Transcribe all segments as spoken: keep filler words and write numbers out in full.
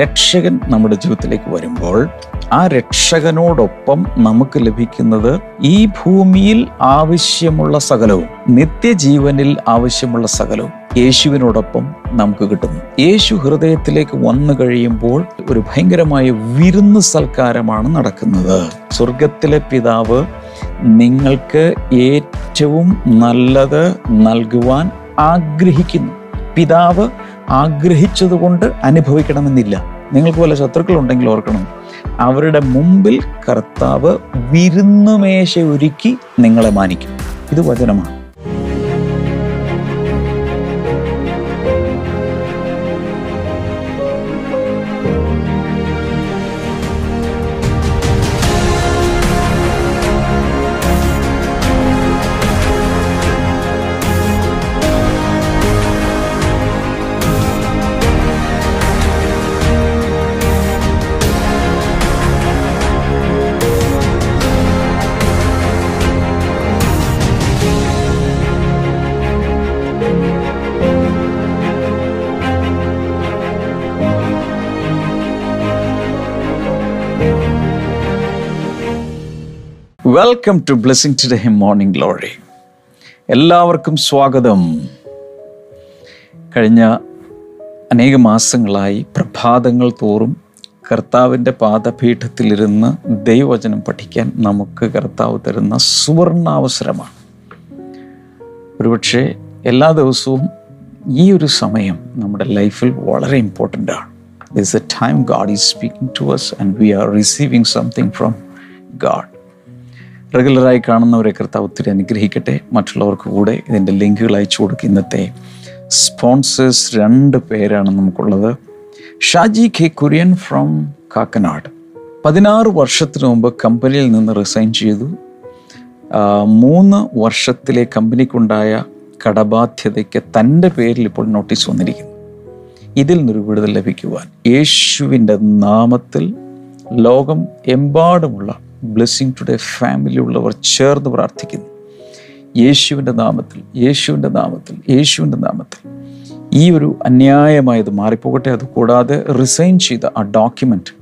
രക്ഷകൻ നമ്മുടെ ജീവിതത്തിലേക്ക് വരുമ്പോൾ ആ രക്ഷകനോടൊപ്പം നമുക്ക് ലഭിക്കുന്നത് ഈ ഭൂമിയിൽ ആവശ്യമുള്ള സകലവും, നിത്യജീവനിൽ ആവശ്യമുള്ള സകലവും യേശുവിനോടൊപ്പം നമുക്ക് കിട്ടുന്നു. യേശു ഹൃദയത്തിലേക്ക് വന്നു കഴിയുമ്പോൾ ഒരു ഭയങ്കരമായ വിരുന്ന് സൽക്കാരമാണ് നടക്കുന്നത്. സ്വർഗത്തിലെ പിതാവ് നിങ്ങൾക്ക് ഏറ്റവും നല്ലത് നൽകുവാൻ ആഗ്രഹിക്കുന്നു. പിതാവ് ആഗ്രഹിച്ചതുകൊണ്ട് അനുഭവിക്കണമെന്നില്ല. നിങ്ങൾക്ക് വല്ല ശത്രുക്കളുണ്ടെങ്കിൽ ഓർക്കണം, അവരുടെ മുമ്പിൽ കർത്താവ് വിരുന്നുമേശ ഒരുക്കി നിങ്ങളെ മാനിക്കും. ഇത് വചനമാണ്. Welcome to blessing today morning glory. എല്ലാവർക്കും സ്വാഗതം. കഴിഞ്ഞ അനേക മാസങ്ങളായി പ്രഭാതങ്ങൾ തോറും കർത്താവിൻ്റെ പാദപീഠത്തിലിരുന്ന് ദൈവവചനം പഠിക്കാൻ നമുക്ക് കർത്താവ് തരുന്ന സുവർണാവസരമാണ്. ഒരുപക്ഷെ എല്ലാ ദിവസവും ഈ ഒരു സമയം നമ്മുടെ ലൈഫിൽ വളരെ ഇമ്പോർട്ടൻ്റ് ആണ്. This a time God is speaking to us and we are receiving something from God. റെഗുലറായി കാണുന്നവരെ കർത്താവ് ഒത്തിരി അനുഗ്രഹിക്കട്ടെ. മറ്റുള്ളവർക്ക് കൂടെ ഇതിൻ്റെ ലിങ്കുകൾ അയച്ചു കൊടുക്കുക. ഇന്നത്തെ സ്പോൺസേഴ്സ് രണ്ട് പേരാണ് നമുക്കുള്ളത്. Shaji K Kurian from Kakkanad. പതിനാറ് വർഷത്തിന് മുമ്പ് കമ്പനിയിൽ നിന്ന് റിസൈൻ ചെയ്തു. മൂന്ന് വർഷത്തിലെ കമ്പനിക്കുണ്ടായ കടബാധ്യതയ്ക്ക് തൻ്റെ പേരിൽ ഇപ്പോൾ നോട്ടീസ് വന്നിരിക്കുന്നു. ഇതിൽ നിന്നൊരു വിടുതൽ ലഭിക്കുവാൻ യേശുവിൻ്റെ നാമത്തിൽ ലോകം എമ്പാടുമുള്ള ബ്ലെസ്സിംഗ് ടുഡേ ഫാമിലി ഉള്ളവർ ചേർന്ന് പ്രാർത്ഥിക്കുന്നു. യേശുവിൻ്റെ നാമത്തിൽ, യേശുവിൻ്റെ നാമത്തിൽ, യേശുവിൻ്റെ നാമത്തിൽ ഈ ഒരു അന്യായമായത് മാറിപ്പോകട്ടെ. അതുകൂടാതെ റിസൈൻ ചെയ്ത ആ ഡോക്യുമെൻ്റ്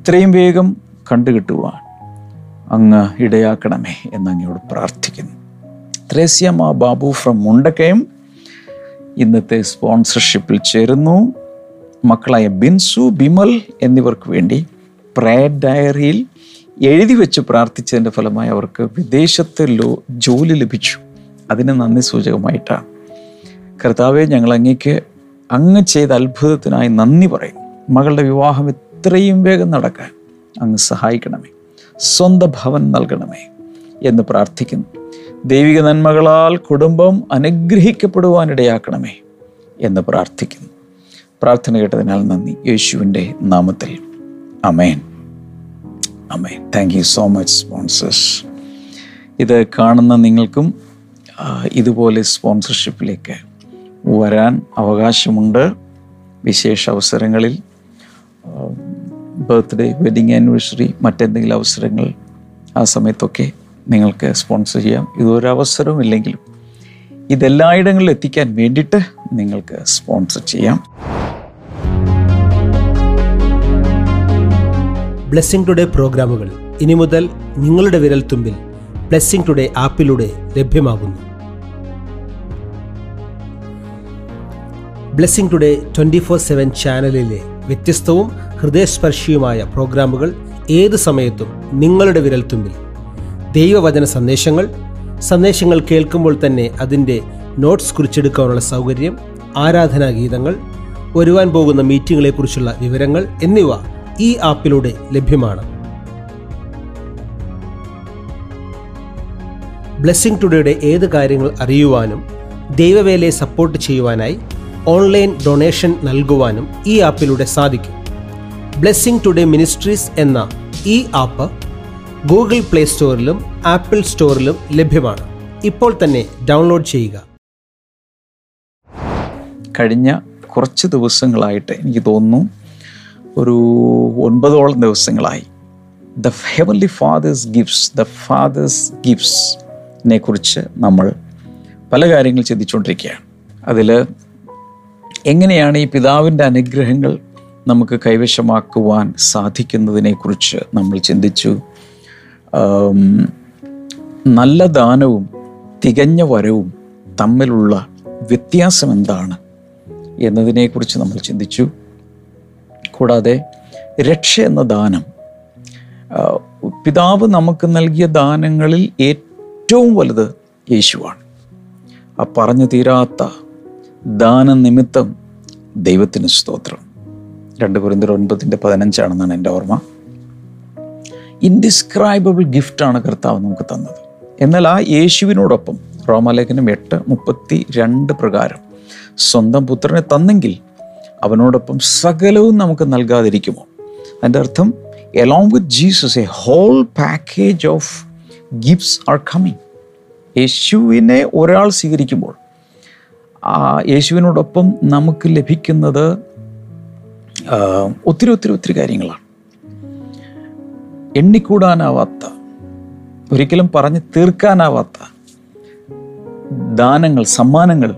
ഇത്രയും വേഗം കണ്ടുകിട്ടുവാൻ അങ്ങ് ഇടയാക്കണമേ എന്നങ്ങയോട് പ്രാർത്ഥിക്കുന്നു. ത്രേസ്യ മാ ബാബു ഫ്രം മുണ്ടക്കയം ഇന്നത്തെ സ്പോൺസർഷിപ്പിൽ ചേരുന്നു. മക്കളായ ബിൻസു, ബിമൽ എന്നിവർക്ക് വേണ്ടി പ്രയർ ഡയറിയിൽ എഴുതി വെച്ച് പ്രാർത്ഥിച്ചതിൻ്റെ ഫലമായി അവർക്ക് വിദേശത്തിലോ ജോലി ലഭിച്ചു. അതിന് നന്ദി സൂചകമായിട്ടാണ് കർത്താവെ, ഞങ്ങൾ അങ്ങേക്ക് അങ്ങ് ചെയ്ത അത്ഭുതത്തിനായി നന്ദി പറയും. മകളുടെ വിവാഹം എത്രയും വേഗം നടക്കാൻ അങ്ങ് സഹായിക്കണമേ, സ്വന്തം ഭവൻ നൽകണമേ എന്ന് പ്രാർത്ഥിക്കുന്നു. ദൈവിക നന്മകളാൽ കുടുംബം അനുഗ്രഹിക്കപ്പെടുവാനിടയാക്കണമേ എന്ന് പ്രാർത്ഥിക്കുന്നു. പ്രാർത്ഥന കേട്ടതിനാൽ നന്ദി, യേശുവിൻ്റെ നാമത്തിൽ ആമേൻ. അമ്മേ, thank you so much sponsors. ഇത് കാണുന്ന നിങ്ങൾക്കും ഇതുപോലെ സ്പോൺസർഷിപ്പിലേക്ക് വരാൻ അവകാശമുണ്ട്. വിശേഷ അവസരങ്ങളിൽ, ബർത്ത്ഡേ, വെഡിങ് ആനിവേഴ്സറി, മറ്റെന്തെങ്കിലും അവസരങ്ങൾ, ആ സമയത്തൊക്കെ നിങ്ങൾക്ക് സ്പോൺസർ ചെയ്യാം. ഇതൊരവസരവും ഇല്ലെങ്കിലും ഇതെല്ലായിടങ്ങളിലും എത്തിക്കാൻ വേണ്ടിയിട്ട് നിങ്ങൾക്ക് സ്പോൺസർ ചെയ്യാം. ബ്ലെസ്സിംഗ് ടുഡേ പ്രോഗ്രാമുകൾ ഇനി മുതൽ നിങ്ങളുടെ വിരൽത്തുമ്പിൽ ബ്ലെസ്സിംഗ് ടുഡേ ആപ്പിലൂടെ ലഭ്യമാകുന്നു. Blessing today twenty four seven ചാനലിലെ വ്യത്യസ്തവും ഹൃദയസ്പർശിയുമായ പ്രോഗ്രാമുകൾ ഏത് സമയത്തും നിങ്ങളുടെ വിരൽത്തുമ്പിൽ. ദൈവവചന സന്ദേശങ്ങൾ, സന്ദേശങ്ങൾ കേൾക്കുമ്പോൾ തന്നെ അതിൻ്റെ നോട്ട്സ് കുറിച്ചെടുക്കാനുള്ള സൗകര്യം, ആരാധനാ ഗീതങ്ങൾ, വരുവാൻ പോകുന്ന മീറ്റിങ്ങുകളെക്കുറിച്ചുള്ള വിവരങ്ങൾ എന്നിവ ഈ ആപ്പിലൂടെ ലഭ്യമാണ്. ബ്ലെസ്സിംഗ് ടുഡേയുടെ ഏത് കാര്യങ്ങൾ അറിയുവാനും ദൈവവേലയെ സപ്പോർട്ട് ചെയ്യുവാനായി ഓൺലൈൻ ഡൊണേഷൻ നൽകുവാനും ഈ ആപ്പിലൂടെ സാധിക്കും. ബ്ലെസ്സിംഗ് ടുഡേ മിനിസ്ട്രീസ് എന്ന ഈ ആപ്പ് ഗൂഗിൾ പ്ലേ സ്റ്റോറിലും ആപ്പിൾ സ്റ്റോറിലും ലഭ്യമാണ്. ഇപ്പോൾ തന്നെ ഡൗൺലോഡ് ചെയ്യുക. കഴിഞ്ഞ കുറച്ച് ദിവസങ്ങളായിട്ട് എനിക്ക് തോന്നുന്നു ഒരു ഒൻപതോളം ദിവസങ്ങളായി the heavenly father's gifts, the father's ഗിഫ്റ്റ്സിനെ കുറിച്ച് നമ്മൾ പല കാര്യങ്ങൾ ചിന്തിച്ചുകൊണ്ടിരിക്കുകയാണ്. അതിൽ എങ്ങനെയാണ് ഈ പിതാവിൻ്റെ അനുഗ്രഹങ്ങൾ നമുക്ക് കൈവശമാക്കുവാൻ സാധിക്കുന്നതിനെക്കുറിച്ച് നമ്മൾ ചിന്തിച്ചു. നല്ല ദാനവും തികഞ്ഞ വരവും തമ്മിലുള്ള വ്യത്യാസം എന്താണ് എന്നതിനെക്കുറിച്ച് നമ്മൾ ചിന്തിച്ചു. കൂടാതെ രക്ഷ എന്ന ദാനം, പിതാവ് നമുക്ക് നൽകിയ ദാനങ്ങളിൽ ഏറ്റവും വലുത് യേശുവാണ്. ആ പറഞ്ഞു തീരാത്ത ദാനനിമിത്തം ദൈവത്തിന് സ്തോത്രം. രണ്ട് കൊരിന്ത്യർ ഒൻപതിൻ്റെ പതിനഞ്ചാണെന്നാണ് എൻ്റെ ഓർമ്മ. ഇൻഡിസ്ക്രൈബിൾ ഗിഫ്റ്റാണ് കർത്താവ് നമുക്ക് തന്നത്. എന്നാൽ ആ യേശുവിനോടൊപ്പം റോമാലേഖനം എട്ട് മുപ്പത്തി രണ്ട് പ്രകാരം സ്വന്തം പുത്രനെ തന്നെങ്കിൽ അവനോടൊപ്പം സകലവും നമുക്ക് നൽകാതിരിക്കുമോ? അതിൻ്റെ അർത്ഥം along with Jesus a whole package of gifts are coming. യേശുവിനെ ഒരാൾ സ്വീകരിക്കുമ്പോൾ ആ യേശുവിനോടൊപ്പം നമുക്ക് ലഭിക്കുന്നത് ഒത്തിരി ഒത്തിരി ഒത്തിരി കാര്യങ്ങളാണ്, എണ്ണിക്കൂടാനാവാത്ത, ഒരിക്കലും പറഞ്ഞ് തീർക്കാനാവാത്ത ദാനങ്ങൾ, സമ്മാനങ്ങൾ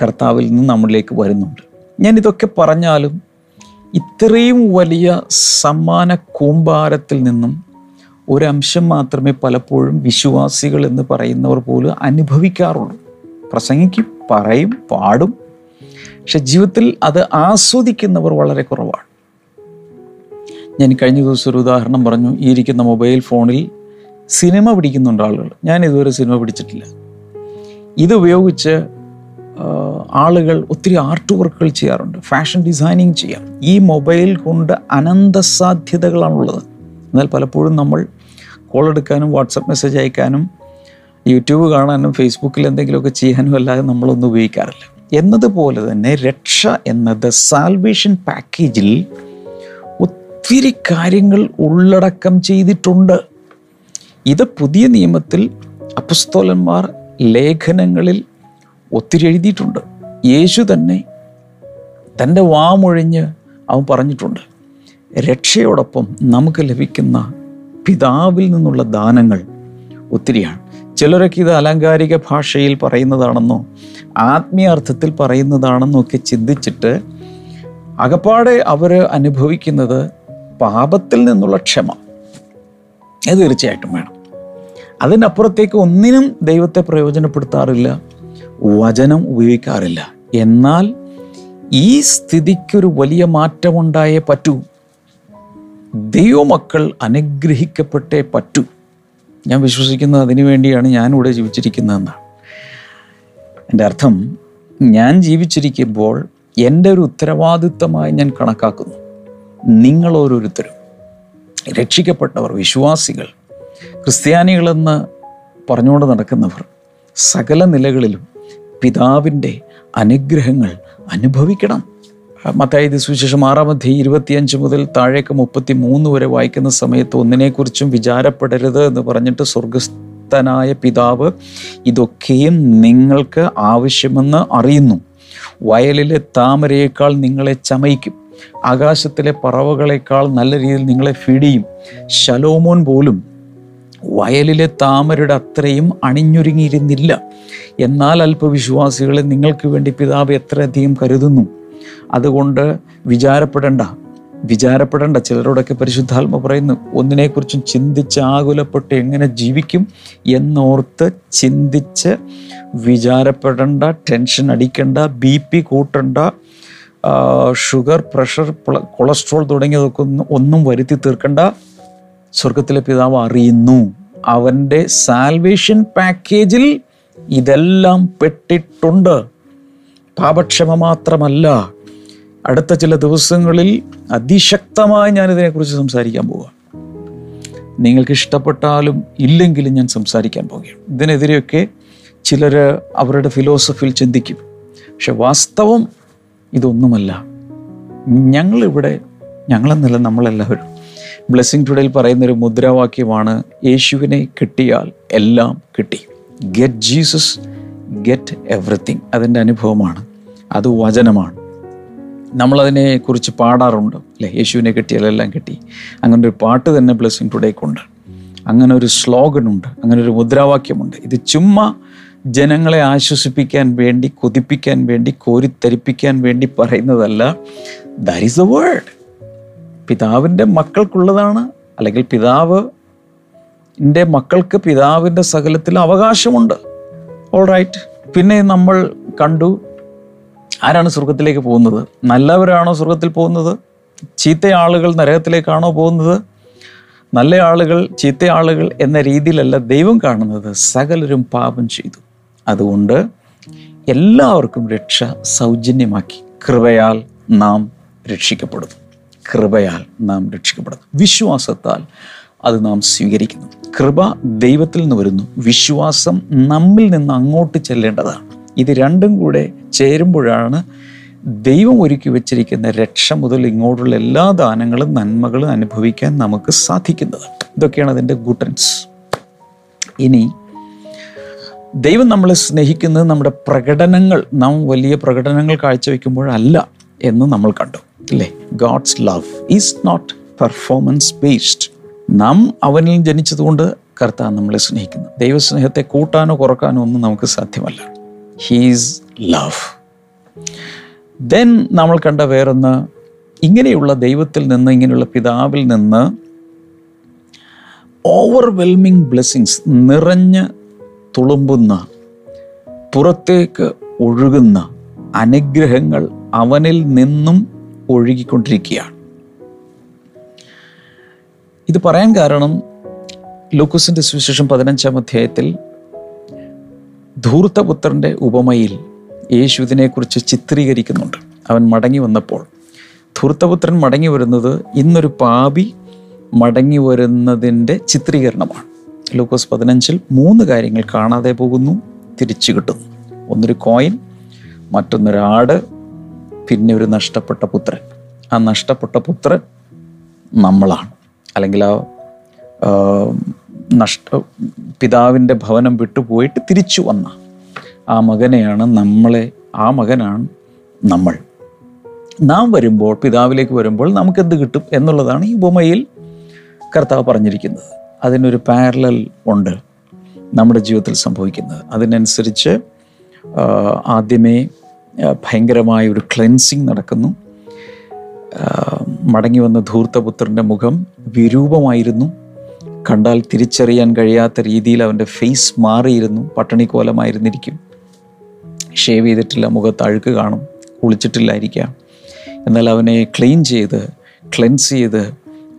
കർത്താവിൽ നിന്ന് നമ്മളിലേക്ക് വരുന്നുണ്ട്. ഞാനിതൊക്കെ പറഞ്ഞാലും ഇത്രയും വലിയ സമ്മാന കൂമ്പാരത്തിൽ നിന്നും ഒരംശം മാത്രമേ പലപ്പോഴും വിശ്വാസികൾ എന്ന് പറയുന്നവർ പോലും അനുഭവിക്കാറുള്ളൂ. പ്രസംഗിക്കും, പറയും, പാടും, പക്ഷെ ജീവിതത്തിൽ അത് ആസ്വദിക്കുന്നവർ വളരെ കുറവാണ്. ഞാൻ കഴിഞ്ഞ ദിവസം ഒരു ഉദാഹരണം പറഞ്ഞു. ഈ ഇരിക്കുന്ന മൊബൈൽ ഫോണിൽ സിനിമ പിടിക്കുന്നുണ്ട് ആളുകൾ. ഞാൻ ഇതുവരെ സിനിമ പിടിച്ചിട്ടില്ല. ഇതുപയോഗിച്ച് ആളുകൾ ഒത്തിരി ആർട്ട് വർക്കുകൾ ചെയ്യാറുണ്ട്, ഫാഷൻ ഡിസൈനിങ് ചെയ്യാം. ഈ മൊബൈൽ കൊണ്ട് അനന്ത സാധ്യതകളാണുള്ളത്. എന്നാൽ പലപ്പോഴും നമ്മൾ കോൾ എടുക്കാനും വാട്സപ്പ് മെസ്സേജ് അയക്കാനും യൂട്യൂബ് കാണാനും ഫേസ്ബുക്കിൽ എന്തെങ്കിലുമൊക്കെ ചെയ്യാനും അല്ലാതെ നമ്മളൊന്നും ഉപയോഗിക്കാറില്ല. എന്നതുപോലെ തന്നെ രക്ഷ എന്നത് സാൽവേഷൻ പാക്കേജിൽ ഒത്തിരി കാര്യങ്ങൾ ഉള്ളടക്കം ചെയ്തിട്ടുണ്ട്. ഇത് പുതിയ നിയമത്തിൽ അപ്പസ്തോലന്മാർ ലേഖനങ്ങളിൽ ഒത്തിരി എഴുതിയിട്ടുണ്ട്. യേശു തന്നെ തൻ്റെ വാമൊഴിഞ്ഞ് അവൻ പറഞ്ഞിട്ടുണ്ട്. രക്ഷയോടൊപ്പം നമുക്ക് ലഭിക്കുന്ന പിതാവിൽ നിന്നുള്ള ദാനങ്ങൾ ഒത്തിരിയാണ്. ചിലരൊക്കെ ഇത് അലങ്കാരിക ഭാഷയിൽ പറയുന്നതാണെന്നോ ആത്മീയാർത്ഥത്തിൽ പറയുന്നതാണെന്നോ ഒക്കെ ചിന്തിച്ചിട്ട് അകപ്പാടെ അവർ അനുഭവിക്കുന്നത് പാപത്തിൽ നിന്നുള്ള ക്ഷമ. അത് തീർച്ചയായിട്ടും വേണം. അതിനപ്പുറത്തേക്ക് ഒന്നിനും ദൈവത്തെ പ്രയോജനപ്പെടുത്താറില്ല, വചനം ഉപയോഗിക്കാറില്ല. എന്നാൽ ഈ സ്ഥിതിക്കൊരു വലിയ മാറ്റമുണ്ടായേ പറ്റൂ. ദൈവമക്കൾ അനുഗ്രഹിക്കപ്പെട്ടേ പറ്റൂ. ഞാൻ വിശ്വസിക്കുന്നത് അതിനു വേണ്ടിയാണ് ഞാനിവിടെ ജീവിച്ചിരിക്കുന്നതെന്നാണ്. എൻ്റെ അർത്ഥം, ഞാൻ ജീവിച്ചിരിക്കുമ്പോൾ എൻ്റെ ഒരു ഉത്തരവാദിത്വമായി ഞാൻ കണക്കാക്കുന്നു നിങ്ങളോരോരുത്തരും രക്ഷിക്കപ്പെട്ടവർ, വിശ്വാസികൾ, ക്രിസ്ത്യാനികളെന്ന് പറഞ്ഞുകൊണ്ട് നടക്കുന്നവർ സകല നിലകളിലും പിതാവിൻ്റെ അനുഗ്രഹങ്ങൾ അനുഭവിക്കണം. മത്തായിയുടെ സുവിശേഷം ആറാം അധ്യായം ഇരുപത്തിയഞ്ച് മുതൽ താഴേക്ക് മുപ്പത്തി മൂന്ന് വരെ വായിക്കുന്ന സമയത്ത് ഒന്നിനെക്കുറിച്ചും വിചാരപ്പെടരുത് എന്ന് പറഞ്ഞിട്ട് സ്വർഗസ്ഥനായ പിതാവ് ഇതൊക്കെയും നിങ്ങൾക്ക് ആവശ്യമെന്ന് അറിയുന്നു. വയലിലെ താമരയേക്കാൾ നിങ്ങളെ ചമയിക്കും, ആകാശത്തിലെ പറവകളേക്കാൾ നല്ല രീതിയിൽ നിങ്ങളെ ഫീഡ് ചെയ്യും. ശലോമോൻ പോലും വയലിലെ താമരയുടെ അത്രയും അണിഞ്ഞൊരുങ്ങിയിരുന്നില്ല. എന്നാൽ അല്പവിശ്വാസികളെ നിങ്ങൾക്ക് വേണ്ടി പിതാവ് എത്രയധികം കരുതുന്നു. അതുകൊണ്ട് വിചാരപ്പെടേണ്ട വിചാരപ്പെടേണ്ട ചിലരോടൊക്കെ പരിശുദ്ധാത്മ പറയുന്നു, ഒന്നിനെക്കുറിച്ചും ചിന്തിച്ച് ആകുലപ്പെട്ട് എങ്ങനെ ജീവിക്കും എന്നോർത്ത് ചിന്തിച്ച് വിചാരപ്പെടേണ്ട, ടെൻഷൻ അടിക്കേണ്ട, ബി പി കൂട്ടേണ്ട, ഷുഗർ, പ്രഷർ, കൊളസ്ട്രോൾ തുടങ്ങിയതൊക്കെ ഒന്നും വരുത്തി തീർക്കേണ്ട. സ്വർഗത്തിലെ പിതാവ് അറിയുന്നു. അവൻ്റെ സാൽവേഷൻ പാക്കേജിൽ ഇതെല്ലാം പെട്ടിട്ടുണ്ട്. പാപക്ഷമ മാത്രമല്ല, അടുത്ത ചില ദിവസങ്ങളിൽ അതിശക്തമായി ഞാനിതിനെക്കുറിച്ച് സംസാരിക്കാൻ പോവുക. നിങ്ങൾക്ക് ഇഷ്ടപ്പെട്ടാലും ഇല്ലെങ്കിലും ഞാൻ സംസാരിക്കാൻ പോവുകയാണ്. ഇതിനെതിരെയൊക്കെ ചിലർ അവരുടെ ഫിലോസഫിയിൽ ചിന്തിക്കും. പക്ഷെ വാസ്തവം ഇതൊന്നുമല്ല. ഞങ്ങളിവിടെ, ഞങ്ങളെന്നല്ല, നമ്മളെല്ലാവരും ബ്ലെസ്സിംഗ് ടുഡേയിൽ പറയുന്നൊരു മുദ്രാവാക്യമാണ് യേശുവിനെ കിട്ടിയാൽ എല്ലാം കിട്ടി. Get Jesus, get everything. അതിൻ്റെ അനുഭവമാണ്, അത് വചനമാണ്. നമ്മളതിനെക്കുറിച്ച് പാടാറുണ്ട് അല്ലേ, യേശുവിനെ കിട്ടിയാൽ എല്ലാം കിട്ടി. അങ്ങനൊരു പാട്ട് തന്നെ ബ്ലെസ്സിംഗ് ടുഡേക്കുണ്ട്, അങ്ങനെ ഒരു സ്ലോഗനുണ്ട്, അങ്ങനൊരു മുദ്രാവാക്യമുണ്ട്. ഇത് ചുമ്മാ ജനങ്ങളെ ആശ്വസിപ്പിക്കാൻ വേണ്ടി, കൊതിപ്പിക്കാൻ വേണ്ടി, കോരിത്തരിപ്പിക്കാൻ വേണ്ടി പറയുന്നതല്ല. That is the word. പിതാവിൻ്റെ മക്കൾക്കുള്ളതാണ്, അല്ലെങ്കിൽ പിതാവിൻ്റെ മക്കൾക്ക് പിതാവിൻ്റെ സകലത്തിൽ അവകാശമുണ്ട്. All right. പിന്നെ നമ്മൾ കണ്ടു, ആരാണ് സ്വർഗത്തിലേക്ക് പോകുന്നത്? നല്ലവരാണോ സ്വർഗത്തിൽ പോകുന്നത്? ചീത്ത ആളുകൾ നരകത്തിലേക്കാണോ പോകുന്നത്? നല്ല ആളുകൾ ചീത്ത ആളുകൾ എന്ന രീതിയിലല്ല ദൈവം കാണുന്നത്. സകലരും പാപം ചെയ്തു, അതുകൊണ്ട് എല്ലാവർക്കും രക്ഷ സൗജന്യമാക്കി. കൃപയാൽ നാം രക്ഷിക്കപ്പെടുന്നു, കൃപയാൽ നാം രക്ഷിക്കപ്പെടുന്നു. വിശ്വാസത്താൽ അത് നാം സ്വീകരിക്കുന്നു. കൃപ ദൈവത്തിൽ നിന്ന് വരുന്നു, വിശ്വാസം നമ്മിൽ നിന്ന് അങ്ങോട്ട് ചെല്ലേണ്ടതാണ്. ഇത് രണ്ടും കൂടെ ചേരുമ്പോഴാണ് ദൈവം ഒരുക്കി വെച്ചിരിക്കുന്ന രക്ഷ മുതൽ ഇങ്ങോട്ടുള്ള എല്ലാ ദാനങ്ങളും നന്മകളും അനുഭവിക്കാൻ നമുക്ക് സാധിക്കുന്നത്. ഇതൊക്കെയാണ് അതിൻ്റെ ഗുഡൻസ്. ഇനി ദൈവം നമ്മളെ സ്നേഹിക്കുന്നത് നമ്മുടെ പ്രകടനങ്ങൾ, നാം വലിയ പ്രകടനങ്ങൾ കാഴ്ചവെക്കുമ്പോഴല്ല എന്ന് നമ്മൾ കണ്ടു അല്ലേ. God's love is not performance based. നാം അവനിൽ ജനിച്ചതുകൊണ്ട് കർത്താവ് നമ്മളെ സ്നേഹിക്കുന്നു. ദൈവസ്നേഹത്തെ കൂട്ടാനോ കുറക്കാനോ ഒന്നും നമുക്ക് സാധ്യമല്ല. He's love. ദെൻ നമ്മൾ കണ്ട വേറൊന്ന്, ഇങ്ങനെയുള്ള ദൈവത്തിൽ നിന്ന്, ഇങ്ങനെയുള്ള പിതാവിൽ നിന്ന് ഓവർവെൽമിങ് ബ്ലെസ്സിങ്സ്, നിറഞ്ഞ് തുളുമ്പുന്ന പുറത്തേക്ക് ഒഴുകുന്ന അനുഗ്രഹങ്ങൾ അവനിൽ നിന്നും ഒഴുകിക്കൊണ്ടിരിക്കുകയാണ്. ഇത് പറയാൻ കാരണം ലൂക്കോസിൻ്റെ സുവിശേഷം പതിനഞ്ചാം അധ്യായത്തിൽ ധൂർത്തപുത്രൻ്റെ ഉപമയിൽ യേശു ഇതിനെക്കുറിച്ച് ചിത്രീകരിക്കുന്നുണ്ട്. അവൻ മടങ്ങി വന്നപ്പോൾ, ധൂർത്തപുത്രൻ മടങ്ങി വരുന്നത് ഇന്നൊരു പാപി മടങ്ങി വരുന്നതിൻ്റെ ചിത്രീകരണമാണ്. ലൂക്കോസ് പതിനഞ്ചിൽ മൂന്ന് കാര്യങ്ങൾ കാണാതെ പോകുന്നു, തിരിച്ചു കിട്ടുന്നു. ഒന്നൊരു കോയിൻ, മറ്റൊന്നൊരാട്, പിന്നെ ഒരു നഷ്ടപ്പെട്ട പുത്രൻ. ആ നഷ്ടപ്പെട്ട പുത്രൻ നമ്മളാണ്, അല്ലെങ്കിൽ ആ നഷ്ട പിതാവിൻ്റെ ഭവനം വിട്ടുപോയിട്ട് തിരിച്ചു വന്ന ആ മകനെയാണ് നമ്മളെ, ആ മകനാണ് നമ്മൾ. നാം വരുമ്പോൾ, പിതാവിലേക്ക് വരുമ്പോൾ നമുക്കെന്ത് കിട്ടും എന്നുള്ളതാണ് ഈ ഉപമയിൽ കർത്താവ് പറഞ്ഞിരിക്കുന്നത്. അതിനൊരു പാരലൽ ഉണ്ട് നമ്മുടെ ജീവിതത്തിൽ സംഭവിക്കുന്നത്. അതിനനുസരിച്ച് ആദ്യമേ ഭയങ്കരമായ ഒരു ക്ലെൻസിങ് നടക്കുന്നു. മടങ്ങി വന്ന ധൂർത്തപുത്രൻ്റെ മുഖം വിരൂപമായിരുന്നു. കണ്ടാൽ തിരിച്ചറിയാൻ കഴിയാത്ത രീതിയിൽ അവൻ്റെ ഫേസ് മാറിയിരുന്നു. പട്ടിണിക്കോലമായിരുന്നിരിക്കും, ഷേവ് ചെയ്തിട്ടില്ല, മുഖത്ത് അഴുക്ക് കാണും, കുളിച്ചിട്ടില്ലായിരിക്കാം. എന്നാൽ അവനെ ക്ലീൻ ചെയ്ത് ക്ലെൻസ് ചെയ്ത്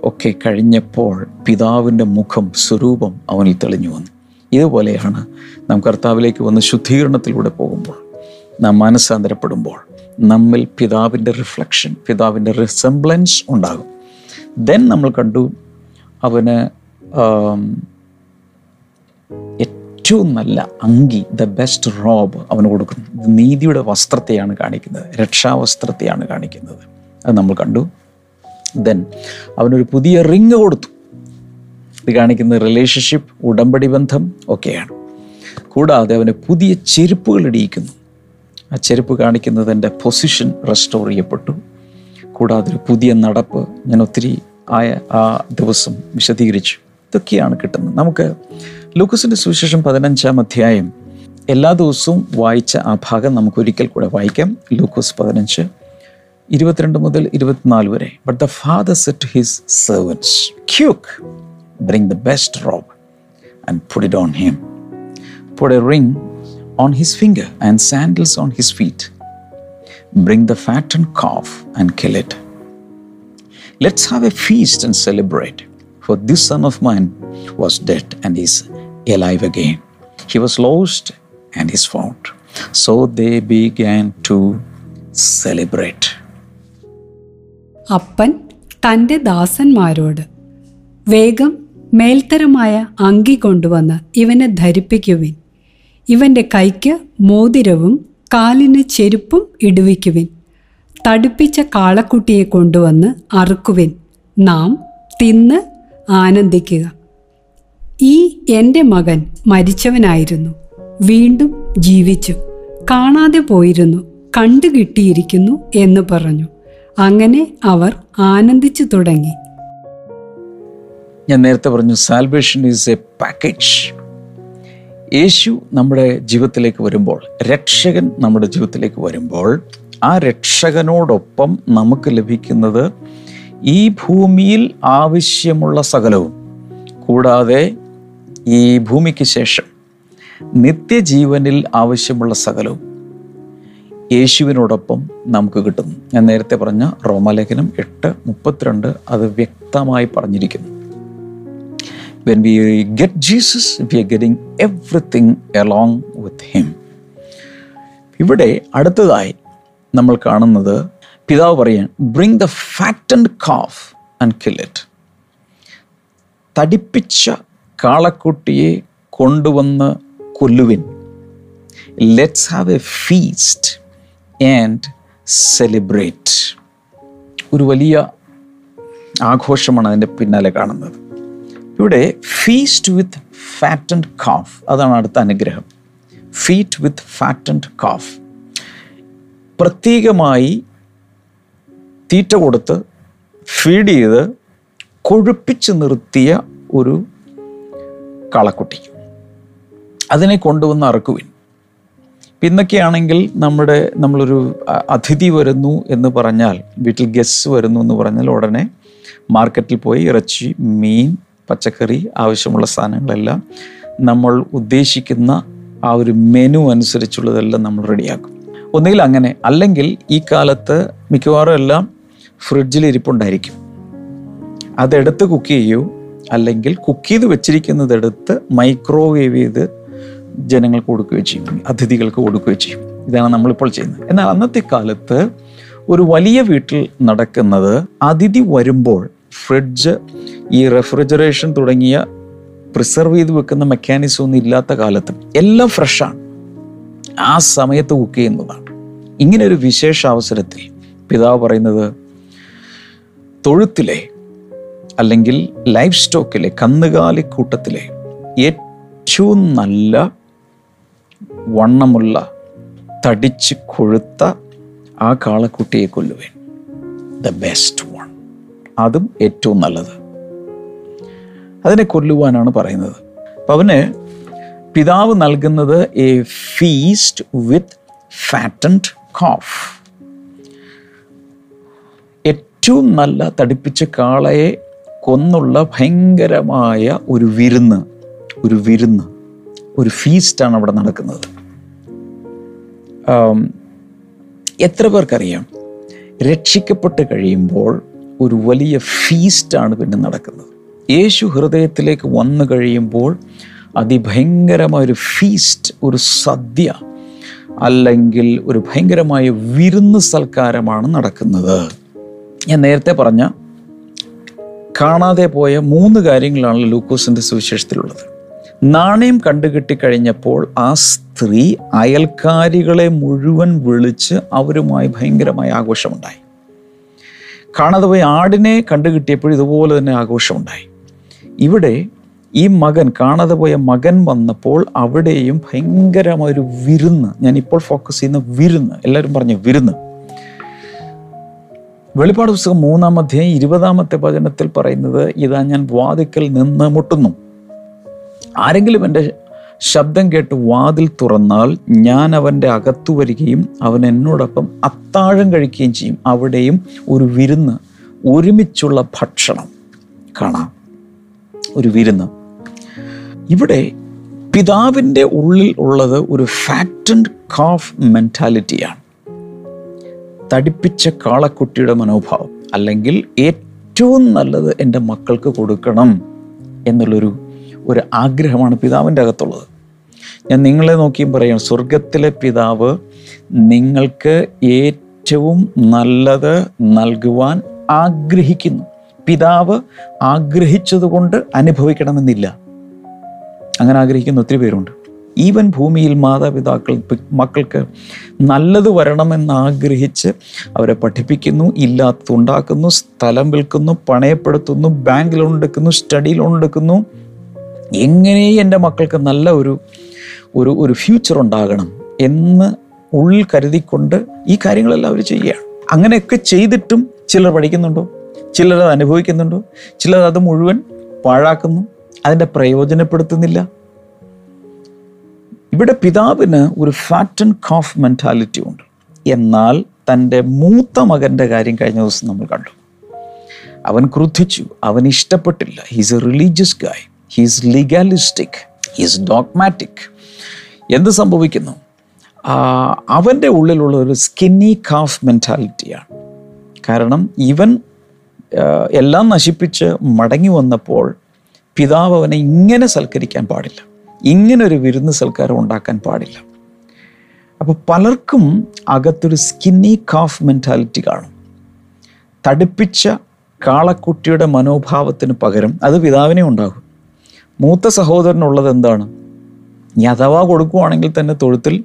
ഒക്കെ കഴിഞ്ഞപ്പോൾ പിതാവിൻ്റെ മുഖം, സ്വരൂപം അവനിൽ തെളിഞ്ഞു വന്നു. ഇതുപോലെയാണ് നാം കർത്താവിലേക്ക് വന്ന് ശുദ്ധീകരണത്തിലൂടെ പോകുമ്പോൾ, നാം മാനസാന്തരപ്പെടുമ്പോൾ നമ്മിൽ പിതാവിൻ്റെ റിഫ്ലക്ഷൻ, പിതാവിൻ്റെ റിസംബ്ലൻസ് ഉണ്ടാകും. ദെൻ നമ്മൾ കണ്ടു, അവന് ഏറ്റവും നല്ല അങ്കി, ദ ബെസ്റ്റ് റോബ് അവന് കൊടുക്കുന്നു. ഇത് നീതിയുടെ വസ്ത്രത്തെയാണ് കാണിക്കുന്നത്, രക്ഷാവസ്ത്രത്തെയാണ് കാണിക്കുന്നത്. അത് നമ്മൾ കണ്ടു. ദെൻ അവനൊരു പുതിയ റിങ് കൊടുത്തു. ഇത് കാണിക്കുന്നത് റിലേഷൻഷിപ്പ്, ഉടമ്പടി ബന്ധം ഒക്കെയാണ്. കൂടാതെ അവന് പുതിയ ചെരുപ്പുകൾ ഇടിയിക്കുന്നു. ആ ചെരുപ്പ് കാണിക്കുന്നത് എൻ്റെ പൊസിഷൻ റെസ്റ്റോർ ചെയ്യപ്പെട്ടു. കൂടാതെ ഒരു പുതിയ നടപ്പ്, ഞാൻ ഒത്തിരി ആയ ആ ദിവസം വിശദീകരിച്ചു. ഇതൊക്കെയാണ് കിട്ടുന്നത് നമുക്ക്. ലൂക്കോസിൻ്റെ സുവിശേഷം പതിനഞ്ചാം അധ്യായം എല്ലാ ദിവസവും വായിച്ച ആ ഭാഗം നമുക്ക് ഒരിക്കൽ കൂടെ വായിക്കാം. ലൂക്കോസ് പതിനഞ്ച് ഇരുപത്തിരണ്ട് മുതൽ ഇരുപത്തിനാല് വരെ. But the father said to his servants, quick bring the best robe and put it on him, put a ring on his finger and sandals on his feet. Bring the fattened calf and kill it. Let's have a feast and celebrate, for this son of mine was dead and is alive again. He was lost and is found. So they began to celebrate. അപ്പൻ തൻ്റെ ദാസന്മാരോട്, വേഗം മേൽത്തരമായ അങ്കി കൊണ്ടുവന്ന് ഇവനെ ധരിപ്പിക്കുവിൻ, ഇവൻ്റെ കൈക്ക് മോതിരവും കാലിന് ചെരുപ്പും ഇടുവിക്കുവിൻ, തടുപ്പിച്ച കാളക്കുട്ടിയെ കൊണ്ടുവന്ന് അറുക്കുവിൻ, നാം തിന്ന് ആനന്ദിക്കുക. ഈ എൻ്റെ മകൻ മരിച്ചവനായിരുന്നു, വീണ്ടും ജീവിച്ചു, കാണാതെ പോയിരുന്നു, കണ്ടുകിട്ടിയിരിക്കുന്നു എന്ന് പറഞ്ഞു. അങ്ങനെ അവർ ആനന്ദിച്ചു തുടങ്ങി. ഞാൻ നേരത്തെ പറഞ്ഞു, സാൽവേഷൻ ഈസ് എ പാക്കേജ്. യേശു നമ്മുടെ ജീവിതത്തിലേക്ക് വരുമ്പോൾ, രക്ഷകൻ നമ്മുടെ ജീവിതത്തിലേക്ക് വരുമ്പോൾ, ആ രക്ഷകനോടൊപ്പം നമുക്ക് ലഭിക്കുന്നത് ഈ ഭൂമിയിൽ ആവശ്യമുള്ള സകലവും കൂടാതെ ഈ ഭൂമിക്ക് ശേഷം നിത്യജീവനിൽ ആവശ്യമുള്ള സകലവും യേശുവിനോടൊപ്പം നമുക്ക് കിട്ടുന്നു. ഞാൻ നേരത്തെ പറഞ്ഞ റോമാലേഖനം എട്ട് മുപ്പത്തിരണ്ട് അത് വ്യക്തമായി പറഞ്ഞിരിക്കുന്നു. When we get Jesus, we are getting everything along with him. ഇവിടെ അടുത്തതായി നമ്മൾ കാണുന്നത് പിതാവ് പറയാൻ bring the fattened calf and kill it. തടിപ്പിച്ച കാളക്കുട്ടിയെ കൊണ്ടുവന്ന് കൊല്ലുവിൻ. Let's have a feast and celebrate. ഒരു വലിയ ആഘോഷമാണ് അതിൻ്റെ പിന്നാലെ കാണുന്നത്. ഇവിടെ ഫീസ്റ്റ് വിത്ത് ഫാറ്റൻഡ് കാഫ്, അതാണ് അടുത്ത അനുഗ്രഹം. ഫീറ്റ് വിത്ത് ഫാറ്റൻഡ് കാഫ്, പ്രത്യേകമായി തീറ്റ കൊടുത്ത് ഫീഡ് ചെയ്ത് കൊഴുപ്പിച്ച് നിർത്തിയ ഒരു കാളക്കുട്ടി, അതിനെ കൊണ്ടുവന്ന് അറുക്കുവിൻ. പിന്നൊക്കെയാണെങ്കിൽ നമ്മുടെ നമ്മളൊരു അതിഥി വരുന്നു എന്ന് പറഞ്ഞാൽ, വീട്ടിൽ ഗസ്റ്റ് വരുന്നു എന്ന് പറഞ്ഞാൽ ഉടനെ മാർക്കറ്റിൽ പോയി ഇറച്ചി, മീൻ, പച്ചക്കറി, ആവശ്യമുള്ള സാധനങ്ങളെല്ലാം നമ്മൾ ഉദ്ദേശിക്കുന്ന ആ ഒരു മെനു അനുസരിച്ചുള്ളതെല്ലാം നമ്മൾ റെഡിയാക്കും. ഒന്നുകിൽ അങ്ങനെ, അല്ലെങ്കിൽ ഈ കാലത്ത് മിക്കവാറും എല്ലാം ഫ്രിഡ്ജിൽ ഇരിപ്പുണ്ടായിരിക്കും. അതെടുത്ത് കുക്ക് ചെയ്യൂ, അല്ലെങ്കിൽ കുക്ക് ചെയ്ത് വെച്ചിരിക്കുന്നതെടുത്ത് മൈക്രോവേവ് ചെയ്ത് ജനങ്ങൾക്ക് കൊടുക്കുകയോ ചെയ്യും, അതിഥികൾക്ക് കൊടുക്കുകയോ ചെയ്യും. ഇതാണ് നമ്മളിപ്പോൾ ചെയ്യുന്നത്. എന്നാൽ അന്നത്തെ കാലത്ത് ഒരു വലിയ വീട്ടിൽ നടക്കുന്നത്, അതിഥി വരുമ്പോൾ ഫ്രിഡ്ജ്, ഈ റെഫ്രിജറേഷൻ തുടങ്ങിയ പ്രിസർവ് ചെയ്ത് വെക്കുന്ന മെക്കാനിസം ഒന്നും ഇല്ലാത്ത കാലത്ത് എല്ലാം ഫ്രഷാണ്, ആ സമയത്ത് കുക്ക് ചെയ്യുന്നതാണ്. ഇങ്ങനെ ഒരു വിശേഷ അവസരത്തിൽ പിതാവ് പറയുന്നത്, തൊഴുത്തിലെ അല്ലെങ്കിൽ ലൈഫ് സ്റ്റോക്കിലെ കന്നുകാലിക്കൂട്ടത്തിലെ ഏറ്റവും നല്ല വണ്ണമുള്ള തടിച്ച് കൊഴുത്ത ആ കാളക്കുട്ടിയെ കൊല്ലുവേൻ. ദ ബെസ്റ്റ് വൺ, അതും ഏറ്റവും നല്ലത്, അതിനെ കൊല്ലുവാനാണ് പറയുന്നത്. അപ്പം അവന് പിതാവ് നൽകുന്നത് a feast with fattened calf, ഏറ്റവും നല്ല തടിപ്പിച്ച കാളയെ കൊന്നുള്ള ഭയങ്കരമായ ഒരു വിരുന്ന്, ഒരു വിരുന്ന്, ഒരു ഫീസ്റ്റാണ് അവിടെ നടക്കുന്നത്. എത്ര പേർക്കറിയാം, രക്ഷിക്കപ്പെട്ട് കഴിയുമ്പോൾ ഒരു വലിയ ഫീസ്റ്റാണ് പിന്നെ നടക്കുന്നത്. യേശു ഹൃദയത്തിലേക്ക് വന്നു കഴിയുമ്പോൾ അതിഭയങ്കരമായൊരു ഫീസ്റ്റ്, ഒരു സദ്യ, അല്ലെങ്കിൽ ഒരു ഭയങ്കരമായ വിരുന്ന് സൽക്കാരമാണ് നടക്കുന്നത്. ഞാൻ നേരത്തെ പറഞ്ഞ കാണാതെ പോയ മൂന്ന് കാര്യങ്ങളാണ് ലൂക്കോസിൻ്റെ സുവിശേഷത്തിലുള്ളത്. നാണയം കണ്ടുകിട്ടിക്കഴിഞ്ഞപ്പോൾ ആ സ്ത്രീ അയൽക്കാരികളെ മുഴുവൻ വിളിച്ച് അവരുമായി ഭയങ്കരമായ ആഘോഷമുണ്ടായി. കാണാതെ പോയി ആടിനെ കണ്ടുകിട്ടിയപ്പോൾ ഇതുപോലെ തന്നെ ആഘോഷമുണ്ടായി. ഇവിടെ ഈ മകൻ, കാണാതെ പോയ മകൻ വന്നപ്പോൾ അവിടെയും ഭയങ്കരമായൊരു വിരുന്ന്. ഞാനിപ്പോൾ ഫോക്കസ് ചെയ്യുന്ന വിരുന്ന്, എല്ലാവരും പറഞ്ഞു വിരുന്ന്. വെളിപ്പാട് പുസ്തകം മൂന്നാം അധ്യായം ഇരുപതാമത്തെ വചനത്തിൽ പറയുന്നത്, ഇതാ ഞാൻ വാതിൽക്കൽ നിന്ന് മുട്ടുന്നു, ആരെങ്കിലും എൻ്റെ ശബ്ദം കേട്ട് വാതിൽ തുറന്നാൽ ഞാൻ അവൻ്റെ അകത്തു വരികയും അവൻ എന്നോടൊപ്പം അത്താഴം കഴിക്കുകയും ചെയ്യും. അവിടെയും ഒരു വിരുന്ന്, ഒരുമിച്ചുള്ള ഭക്ഷണം കാണാം, ഒരു വിരുന്ന്. ഇവിടെ പിതാവിൻ്റെ ഉള്ളിൽ ഉള്ളത് ഒരു ഫാറ്റൻഡ് കാഫ് മെൻറ്റാലിറ്റിയാണ്, തടിപ്പിച്ച കാളക്കുട്ടിയുടെ മനോഭാവം, അല്ലെങ്കിൽ ഏറ്റവും നല്ലത് എൻ്റെ മക്കൾക്ക് കൊടുക്കണം എന്നുള്ളൊരു ഒരു ആഗ്രഹമാണ് പിതാവിൻ്റെ അകത്തുള്ളത്. ഞാൻ നിങ്ങളെ നോക്കിയും പറയാണ്, സ്വർഗത്തിലെ പിതാവ് നിങ്ങൾക്ക് ഏറ്റവും നല്ലത് നൽകുവാൻ ആഗ്രഹിക്കുന്നു. പിതാവ് ആഗ്രഹിച്ചതുകൊണ്ട് അനുഭവിക്കണമെന്നില്ല, അങ്ങനെ ആഗ്രഹിക്കുന്ന ഒത്തിരി പേരുണ്ട്. ഈവൻ ഭൂമിയിൽ മാതാപിതാക്കൾ മക്കൾക്ക് നല്ലത് വരണമെന്ന് ആഗ്രഹിച്ച് അവരെ പഠിപ്പിക്കുന്നു, ഇല്ലാത്തതുണ്ടാക്കുന്നു, സ്ഥലം വിൽക്കുന്നു, പണയപ്പെടുത്തുന്നു, ബാങ്ക് ലോൺ എടുക്കുന്നു, സ്റ്റഡി ലോൺ എടുക്കുന്നു, എങ്ങനെയും എൻ്റെ മക്കൾക്ക് നല്ല ഒരു ഒരു ഒരു ഫ്യൂച്ചർ ഉണ്ടാകണം എന്ന് ഉള്ളിൽ കരുതിക്കൊണ്ട് ഈ കാര്യങ്ങളെല്ലാം അവർ ചെയ്യുകയാണ്. അങ്ങനെയൊക്കെ ചെയ്തിട്ടും ചിലർ പഠിക്കുന്നുണ്ടോ, ചിലർ അത് അനുഭവിക്കുന്നുണ്ടോ, ചിലർ അത് മുഴുവൻ പാഴാക്കുന്നു, അതിൻ്റെ പ്രയോജനപ്പെടുത്തുന്നില്ല. ഇവിടെ പിതാവിന് ഒരു ഫാറ്റൻ കാഫ് മെൻറ്റാലിറ്റി ഉണ്ട്. എന്നാൽ തൻ്റെ മൂത്ത മകൻ്റെ കാര്യം കഴിഞ്ഞ ദിവസം നമ്മൾ കണ്ടു, അവൻ ക്രുദ്ധിച്ചു, അവൻ ഇഷ്ടപ്പെട്ടില്ല. He's a religious guy, he's legalistic, he's dogmatic. എന്ത് സംഭവിക്കുന്നു? അവൻ്റെ ഉള്ളിലുള്ള ഒരു സ്കിന്നി കാഫ് മെൻറ്റാലിറ്റിയാണ്. കാരണം ഇവൻ എല്ലാം നശിപ്പിച്ച് മടങ്ങി വന്നപ്പോൾ പിതാവ് അവനെ ഇങ്ങനെ സൽക്കരിക്കാൻ പാടില്ല, ഇങ്ങനൊരു വിരുന്ന് സൽക്കാരം ഉണ്ടാക്കാൻ പാടില്ല. അപ്പോൾ പലർക്കും അകത്തൊരു സ്കിന്നി കാഫ് മെൻറ്റാലിറ്റി കാണും. തടിപ്പിച്ച കാളക്കുട്ടിയുടെ മനോഭാവത്തിന് പകരം അത് പിതാവിനെ ഉണ്ടാകും. മൂത്ത സഹോദരനുള്ളത് എന്താണ്? അഥവാ കൊടുക്കുകയാണെങ്കിൽ തന്നെ തൊഴുത്തിൽ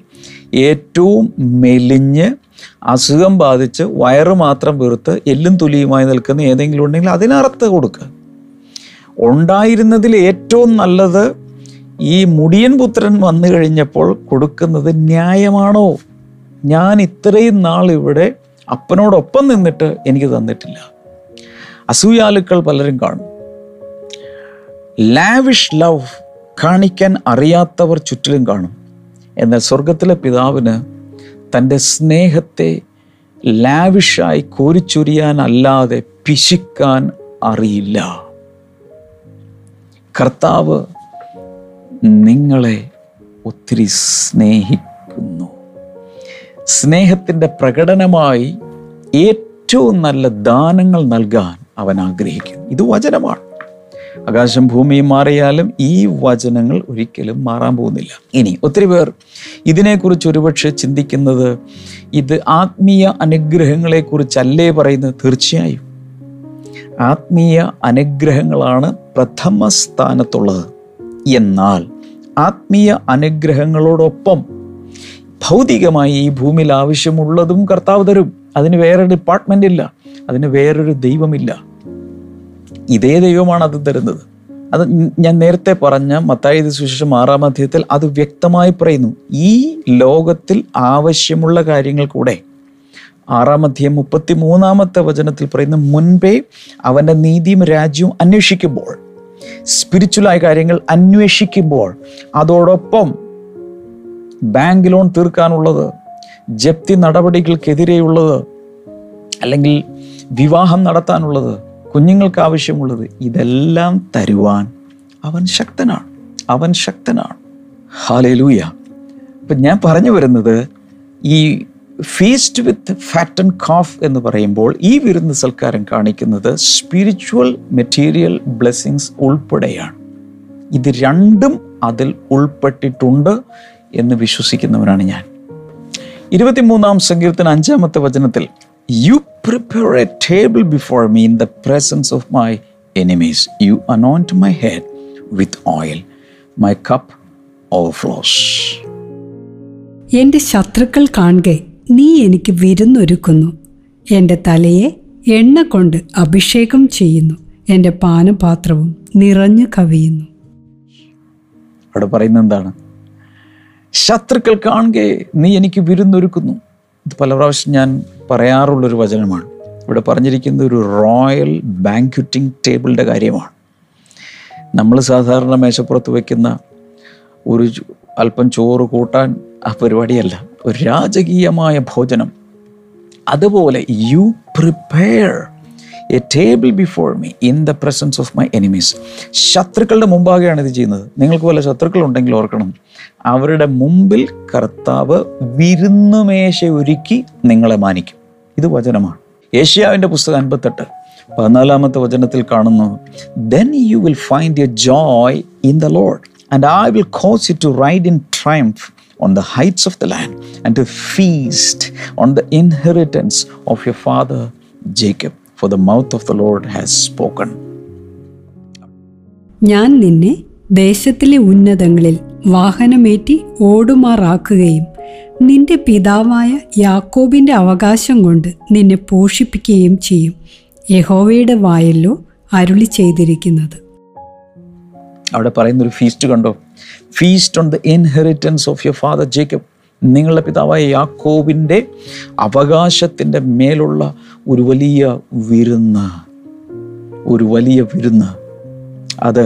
ഏറ്റവും മെലിഞ്ഞ് അസുഖം ബാധിച്ച് വയറ് മാത്രം വീർത്ത് എല്ലും തുലിയുമായി നിൽക്കുന്ന ഏതെങ്കിലും ഉണ്ടെങ്കിൽ അതിനറുത്ത് കൊടുക്കുക. ഉണ്ടായിരുന്നതിൽ ഏറ്റവും നല്ലത് ഈ മുടിയൻ പുത്രൻ വന്നു കഴിഞ്ഞപ്പോൾ കൊടുക്കുന്നത് ന്യായമാണോ? ഞാൻ ഇത്രയും നാൾ ഇവിടെ അപ്പനോടൊപ്പം നിന്നിട്ട് എനിക്ക് തന്നിട്ടില്ല. അസൂയാലുക്കൾ പലരും കാണും. ലാവിഷ് ലവ് കാണിക്കാൻ അറിയാത്തവർ ചുറ്റിലും കാണും. എന്നാൽ സ്വർഗത്തിലെ പിതാവിന് തൻ്റെ സ്നേഹത്തെ ലാവിഷായി കോരിച്ചൊരിയാനല്ലാതെ പിശിക്കാൻ അറിയില്ല. കർത്താവ് നിങ്ങളെ ഒത്തിരി സ്നേഹിക്കുന്നു. സ്നേഹത്തിൻ്റെ പ്രകടനമായി ഏറ്റവും നല്ല ദാനങ്ങൾ നൽകാൻ അവൻ ആഗ്രഹിക്കുന്നു. ഇത് വചനമാണ്. ആകാശം ഭൂമിയും മാറിയാലും ഈ വചനങ്ങൾ ഒരിക്കലും മാറാൻ പോകുന്നില്ല. ഇനി ഒത്തിരി പേർ ഇതിനെക്കുറിച്ച് ഒരുപക്ഷെ ചിന്തിക്കുന്നത് ഇത് ആത്മീയ അനുഗ്രഹങ്ങളെക്കുറിച്ചല്ലേ പറയുന്നത്. തീർച്ചയായും ആത്മീയ അനുഗ്രഹങ്ങളാണ് പ്രഥമ സ്ഥാനത്തുള്ളത്. എന്നാൽ ആത്മീയ അനുഗ്രഹങ്ങളോടൊപ്പം ഭൗതികമായി ഈ ഭൂമിയിൽ ആവശ്യമുള്ളതും കർത്താവ് തരും. അതിന് വേറെ ഡിപ്പാർട്ട്മെൻ്റ് ഇല്ല, അതിന് വേറൊരു ദൈവമില്ല. ഇതേ ദൈവമാണ് അത് തരുന്നത്. അത് ഞാൻ നേരത്തെ പറഞ്ഞ മത്തായിയുടെ സുവിശേഷം ആറാം അധ്യായത്തിൽ അത് വ്യക്തമായി പറയുന്നു. ഈ ലോകത്തിൽ ആവശ്യമുള്ള കാര്യങ്ങൾ കൂടെ ആറാം അധ്യായം മുപ്പത്തി മൂന്നാമത്തെ വചനത്തിൽ പറയുന്നു, മുൻപേ അവൻ്റെ നീതിയും രാജ്യവും അന്വേഷിക്കുമ്പോൾ, സ്പിരിച്വലായ കാര്യങ്ങൾ അന്വേഷിക്കുമ്പോൾ, അതോടൊപ്പം ബാങ്ക് ലോൺ തീർക്കാനുള്ളത്, ജപ്തി നടപടികൾക്കെതിരെയുള്ളത്, അല്ലെങ്കിൽ വിവാഹം നടത്താനുള്ളത്, കുഞ്ഞുങ്ങൾക്ക് ആവശ്യമുള്ളത്, ഇതെല്ലാം തരുവാൻ അവൻ ശക്തനാണ്. അവൻ ശക്തനാണ്. ഹല്ലേലൂയ. അപ്പം ഞാൻ പറഞ്ഞു വരുന്നത്, ഈ feast with fat and calf എന്ന് പറയുമ്പോൾ ഈ വിരുന്ന് സൽക്കാരം കാണിക്കുന്നത് സ്പിരിച്വൽ മെറ്റീരിയൽ ബ്ലെസ്സിങ്സ് ഉൾപ്പെടെയാണ്. ഇത് രണ്ടും അതിൽ ഉൾപ്പെട്ടിട്ടുണ്ട് എന്ന് വിശ്വസിക്കുന്നവനാണ് ഞാൻ. ഇരുപത്തിമൂന്നാം സങ്കീർത്തനം അഞ്ചാമത്തെ വചനത്തിൽ, You prepare a table before me in the presence of my enemies. You anoint my head with oil. My cup overflows. എൻ്റെ ശത്രുക്കൾ കാണുകെ നീ എനിക്ക് വിരുന്നൊരുക്കുന്നു. എൻ്റെ തലയെ എണ്ണ കൊണ്ട് അഭിഷേകം ചെയ്യുന്നു. എൻ്റെ പാനപാത്രവും നിറഞ്ഞു കവിയുന്നു. അവിടെ പറയുന്നത് എന്താണ്? ശത്രുക്കൾ കാണുകെ നീ എനിക്ക് വിരുന്നൊരുക്കുന്നു. ഇത് പല പ്രാവശ്യം ഞാൻ പറയാറുള്ളൊരു വചനമാണ്. ഇവിടെ പറഞ്ഞിരിക്കുന്നത് ഒരു റോയൽ ബാങ്ക്വറ്റിംഗ് ടേബിളിൻ്റെ കാര്യമാണ്. നമ്മൾ സാധാരണ മേശപ്പുറത്ത് വയ്ക്കുന്ന ഒരു അല്പം ചോറ് കൂട്ടാൻ ആ പരിപാടിയല്ല, ഒരു രാജകീയമായ ഭോജനം. അതുപോലെ you prepare a table before me in the presence of my enemies. ശത്രുക്കളുടെ മുമ്പാകെയാണ് ഇത് ചെയ്യുന്നത്. നിങ്ങൾക്ക് വല്ല ശത്രുക്കളുണ്ടെങ്കിൽ ഓർക്കണം, അവരുടെ മുമ്പിൽ കർത്താവ് വിരുന്നുമേശ ഒരുക്കി നിങ്ങളെ മാനിക്കും. ഇത് വചനമാണ്. യേശയ്യാവിൻ്റെ പുസ്തകം അൻപത്തെട്ട് പതിനാലാമത്തെ വചനത്തിൽ കാണുന്നു, Then you will find your joy in the Lord, and I will cause you to ride in triumph on the heights of the land, and to feast on the inheritance of your father Jacob. For the mouth of the Lord has spoken. ഞാൻ നിന്നെ ദേശത്തിലെ ഉന്നതങ്ങളിൽ വാഹനമേറ്റി ഓടുമാറാക്കുകയും നിന്റെ പിതാവായ യാക്കോബിൻ്റെ അവകാശം കൊണ്ട് നിന്നെ പോഷിപ്പിക്കുകയും ചെയ്യും. യഹോവയുടെ വായല്ലോ അരുളി ചെയ്തിരിക്കുന്നത്. അവിടെ പറയുന്നൊരു ഫീസ്റ്റ് കണ്ടോ? Feast on the inheritance of your father Jacob. നിങ്ങളുടെ പിതാവായ യാക്കോബിൻ്റെ അവകാശത്തിൻ്റെ മേലുള്ള ഒരു വലിയ വിരുന്ന്, ഒരു വലിയ വിരുന്ന് അത്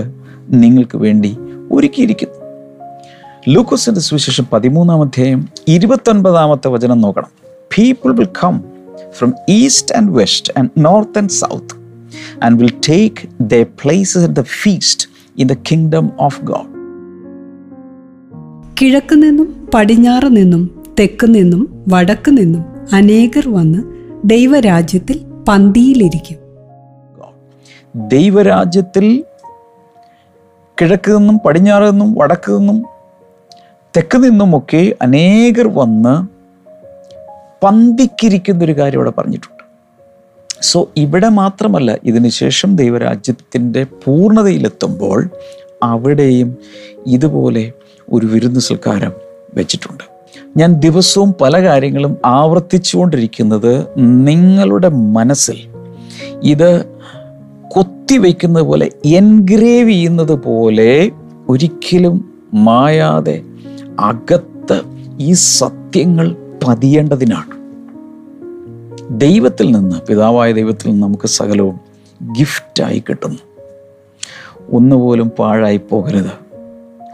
നിങ്ങൾക്ക് വേണ്ടി ഒരുക്കിയിരിക്കുന്നു. ലൂക്കോസിൻ്റെ സുവിശേഷം പതിമൂന്നാം അധ്യായം ഇരുപത്തൊൻപതാമത്തെ വചനം നോക്കണം. People will come from east and west and north and south and will take their places at the feast in the kingdom of God. കിഴക്ക് നിന്നും പടിഞ്ഞാറ് നിന്നും തെക്ക് നിന്നും വടക്ക് നിന്നും അനേകർ വന്ന് ദൈവരാജ്യത്തിൽ പന്തിയിലിരിക്കും. ദൈവരാജ്യത്തിൽ കിഴക്ക് നിന്നും പടിഞ്ഞാറ് നിന്നും വടക്ക് നിന്നും തെക്ക് നിന്നുമൊക്കെ അനേകർ വന്ന് പന്തിക്കിരിക്കുന്നൊരു കാര്യം ഇവിടെ പറഞ്ഞിട്ടുണ്ട്. സോ ഇവിടെ മാത്രമല്ല, ഇതിനുശേഷം ദൈവരാജ്യത്തിൻ്റെ പൂർണ്ണതയിലെത്തുമ്പോൾ അവിടെയും ഇതുപോലെ ഒരു വിരുന്ന് സൽക്കാരം വെച്ചിട്ടുണ്ട്. ഞാൻ ദിവസവും പല കാര്യങ്ങളും ആവർത്തിച്ചുകൊണ്ടിരിക്കുന്നത് നിങ്ങളുടെ മനസ്സിൽ ഇത് കൊത്തിവെക്കുന്നത് പോലെ, എൻഗ്രേവ് ചെയ്യുന്നത് പോലെ ഒരിക്കലും മായാതെ അകത്ത് ഈ സത്യങ്ങൾ പതിയേണ്ടതിനാണ്. ദൈവത്തിൽ നിന്ന്, പിതാവായ ദൈവത്തിൽ നിന്ന് നമുക്ക് സകലവും ഗിഫ്റ്റായി കിട്ടുന്നു. ഒന്നുപോലും പാഴായി പോകരുത്.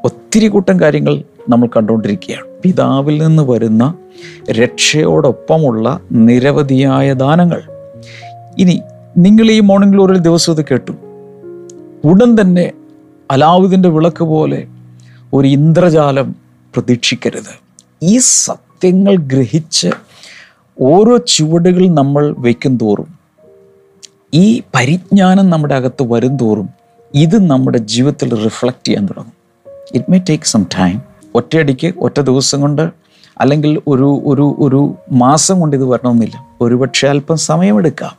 ഒത്തിരി കൂട്ടം കാര്യങ്ങൾ നമ്മൾ കണ്ടുകൊണ്ടിരിക്കുകയാണ്. പിതാവിൽ നിന്ന് വരുന്ന രക്ഷയോടൊപ്പമുള്ള നിരവധിയായ ദാനങ്ങൾ. ഇനി നിങ്ങൾ ഈ മോർണിംഗ് ഗ്ലോറിയിൽ ദിവസം ഇത് കേട്ടു, ഉടൻ തന്നെ അലാവുദ്ദീൻ്റെ വിളക്ക് പോലെ ഒരു ഇന്ദ്രജാലം പ്രതീക്ഷിക്കരുത്. ഈ സത്യങ്ങൾ ഗ്രഹിച്ച് ഓരോ ചുവടുകൾ നമ്മൾ വയ്ക്കും തോറും, ഈ പരിജ്ഞാനം നമ്മുടെ അകത്ത് വരും തോറും ഇത് നമ്മുടെ ജീവിതത്തിൽ റിഫ്ലക്റ്റ് ചെയ്യാൻ തുടങ്ങും. It may take some time. ഒറ്റയടിക്ക്, ഒറ്റ ദിവസം കൊണ്ട്, അല്ലെങ്കിൽ ഒരു ഒരു ഒരു മാസം കൊണ്ട് ഇത് വരണമെന്നില്ല. ഒരുപക്ഷെ അല്പം സമയമെടുക്കാം.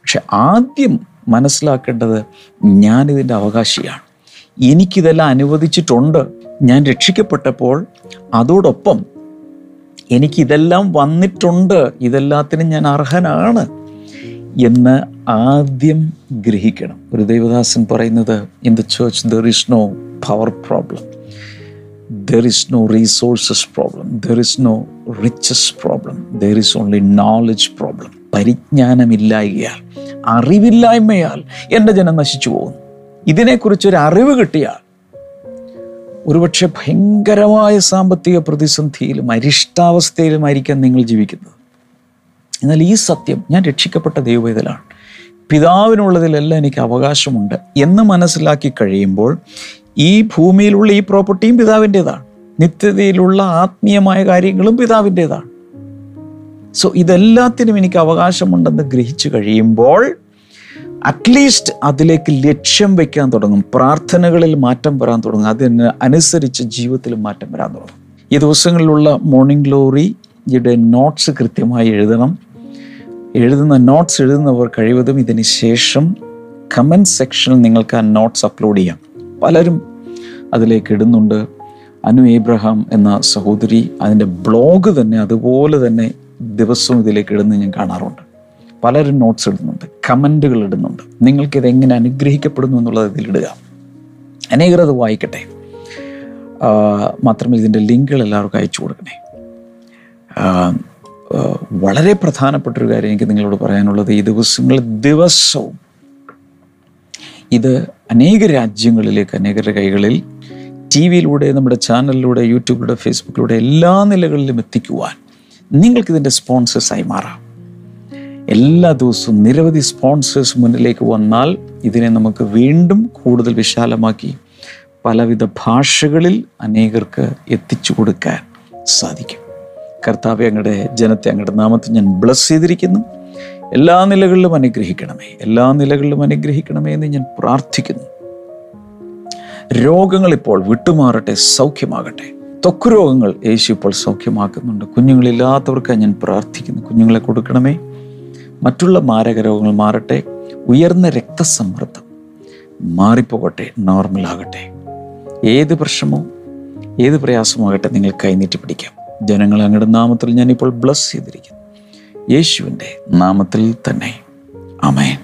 പക്ഷെ ആദ്യം മനസ്സിലാക്കേണ്ടത് ഞാനിതിൻ്റെ അവകാശിയാണ്, എനിക്കിതെല്ലാം അനുവദിച്ചിട്ടുണ്ട്. ഞാൻ രക്ഷിക്കപ്പെട്ടപ്പോൾ അതോടൊപ്പം എനിക്കിതെല്ലാം വന്നിട്ടുണ്ട്, ഇതെല്ലാത്തിനും ഞാൻ അർഹനാണ് എന്ന് ആദ്യം ഗ്രഹിക്കണം. ഒരു ദൈവദാസൻ പറയുന്നത്, in the church there is no power problem, there is no resources problem, there is no riches problem, there is only knowledge problem. പരിജ്ഞാനമില്ലായ്മയാൽ, അറിവില്ലായ്മയാൽ എൻ്റെ ജനം നശിച്ചു പോകുന്നു. ഇതിനെക്കുറിച്ചൊരു അറിവ് കിട്ടിയാൽ ഒരുപക്ഷെ ഭയങ്കരമായ സാമ്പത്തിക പ്രതിസന്ധിയിലും അരിഷ്ടാവസ്ഥയിലുമായിരിക്കാം നിങ്ങൾ ജീവിക്കുന്നത്. എന്നാൽ ഈ സത്യം, ഞാൻ രക്ഷിക്കപ്പെട്ട ദൈവവേദനയാണ്, പിതാവിനുള്ളതിലെല്ലാം എനിക്ക് അവകാശമുണ്ട് എന്ന് മനസ്സിലാക്കി കഴിയുമ്പോൾ ഈ ഭൂമിയിലുള്ള ഈ പ്രോപ്പർട്ടിയും പിതാവിൻ്റേതാണ്, നിത്യതയിലുള്ള ആത്മീയമായ കാര്യങ്ങളും പിതാവിൻ്റേതാണ്. സോ ഇതെല്ലാത്തിനും എനിക്ക് അവകാശമുണ്ടെന്ന് ഗ്രഹിച്ചു കഴിയുമ്പോൾ അറ്റ്ലീസ്റ്റ് അതിലേക്ക് ലക്ഷ്യം വയ്ക്കാൻ തുടങ്ങും, പ്രാർത്ഥനകളിൽ മാറ്റം വരാൻ തുടങ്ങും, അതിന് അനുസരിച്ച് ജീവിതത്തിൽ മാറ്റം വരാൻ തുടങ്ങും. ഈ ദിവസങ്ങളിലുള്ള മോർണിംഗ് ഗ്ലോറിയുടെ നോട്ട്സ് കൃത്യമായി എഴുതണം. എഴുതുന്ന നോട്ട്സ് എഴുതുന്നവർ കഴിവതും ഇതിന് ശേഷം കമൻറ്റ് സെക്ഷനിൽ നിങ്ങൾക്ക് ആ നോട്ട്സ് അപ്ലോഡ് ചെയ്യാം. പലരും അതിലേക്ക് ഇടുന്നുണ്ട്. അനു ഏബ്രഹാം എന്ന സഹോദരി അതിൻ്റെ ബ്ലോഗ് തന്നെ അതുപോലെ തന്നെ ദിവസവും ഇതിലേക്ക് ഇടുന്നത് ഞാൻ കാണാറുണ്ട്. പലരും നോട്ട്സ് ഇടുന്നുണ്ട്, കമൻറ്റുകൾ ഇടുന്നുണ്ട്. നിങ്ങൾക്കിത് എങ്ങനെ അനുഗ്രഹിക്കപ്പെടുന്നു എന്നുള്ളത് ഇതിലിടുക. അനേകർ അത് വായിക്കട്ടെ. മാത്രമല്ല, ഇതിൻ്റെ ലിങ്കുകൾ എല്ലാവർക്കും അയച്ചു കൊടുക്കണേ. വളരെ പ്രധാനപ്പെട്ടൊരു കാര്യം എനിക്ക് നിങ്ങളോട് പറയാനുള്ളത്, ഈ ദിവസങ്ങൾ ദിവസവും ഇത് അനേക രാജ്യങ്ങളിലേക്ക്, അനേകരുടെ കൈകളിൽ, ടി വിയിലൂടെ, നമ്മുടെ ചാനലിലൂടെ, യൂട്യൂബിലൂടെ, ഫേസ്ബുക്കിലൂടെ, എല്ലാ നിലകളിലും എത്തിക്കുവാൻ നിങ്ങൾക്കിതിൻ്റെ സ്പോൺസേഴ്സായി മാറാം. എല്ലാ ദിവസവും നിരവധി സ്പോൺസേഴ്സ് മുന്നിലേക്ക് വന്നാൽ ഇതിനെ നമുക്ക് വീണ്ടും കൂടുതൽ വിശാലമാക്കി പലവിധ ഭാഷകളിൽ അനേകർക്ക് എത്തിച്ചു കൊടുക്കാൻ സാധിക്കും. കർത്താവേ, അങ്ങയുടെ ജനത്തെ അങ്ങയുടെ നാമത്തിൽ ഞാൻ ബ്ലസ് ചെയ്തിരിക്കുന്നു. എല്ലാ നിലകളിലും അനുഗ്രഹിക്കണമേ, എല്ലാ നിലകളിലും അനുഗ്രഹിക്കണമേ എന്ന് ഞാൻ പ്രാർത്ഥിക്കുന്നു. രോഗങ്ങൾ ഇപ്പോൾ വിട്ടുമാറട്ടെ, സൗഖ്യമാകട്ടെ. ത്വക്ക് രോഗങ്ങൾ യേശു ഇപ്പോൾ സൗഖ്യമാക്കുന്നുണ്ട്. കുഞ്ഞുങ്ങളില്ലാത്തവർക്ക് ഞാൻ പ്രാർത്ഥിക്കുന്നു, കുഞ്ഞുങ്ങളെ കൊടുക്കണമേ. മറ്റുള്ള മാരക രോഗങ്ങൾ മാറട്ടെ. ഉയർന്ന രക്തസമ്മർദ്ദം മാറിപ്പോകട്ടെ, നോർമലാകട്ടെ. ഏത് പ്രശ്നമോ ഏത് പ്രയാസമാകട്ടെ, നിങ്ങൾ കൈനീട്ടി പിടിക്കാം. ജനങ്ങളെ അങ്ങയുടെ നാമത്തിൽ ഞാനിപ്പോൾ ബ്ലസ് ചെയ്തിരിക്കുന്നു, യേശുവിൻ്റെ നാമത്തിൽ തന്നെ. ആമേൻ.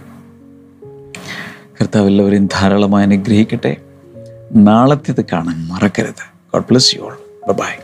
കർത്താവ് എല്ലാവരെയും ധാരാളമായി അനുഗ്രഹിക്കട്ടെ. നാളത്തേത് കാണാൻ മറക്കരുത്. God bless you all. By.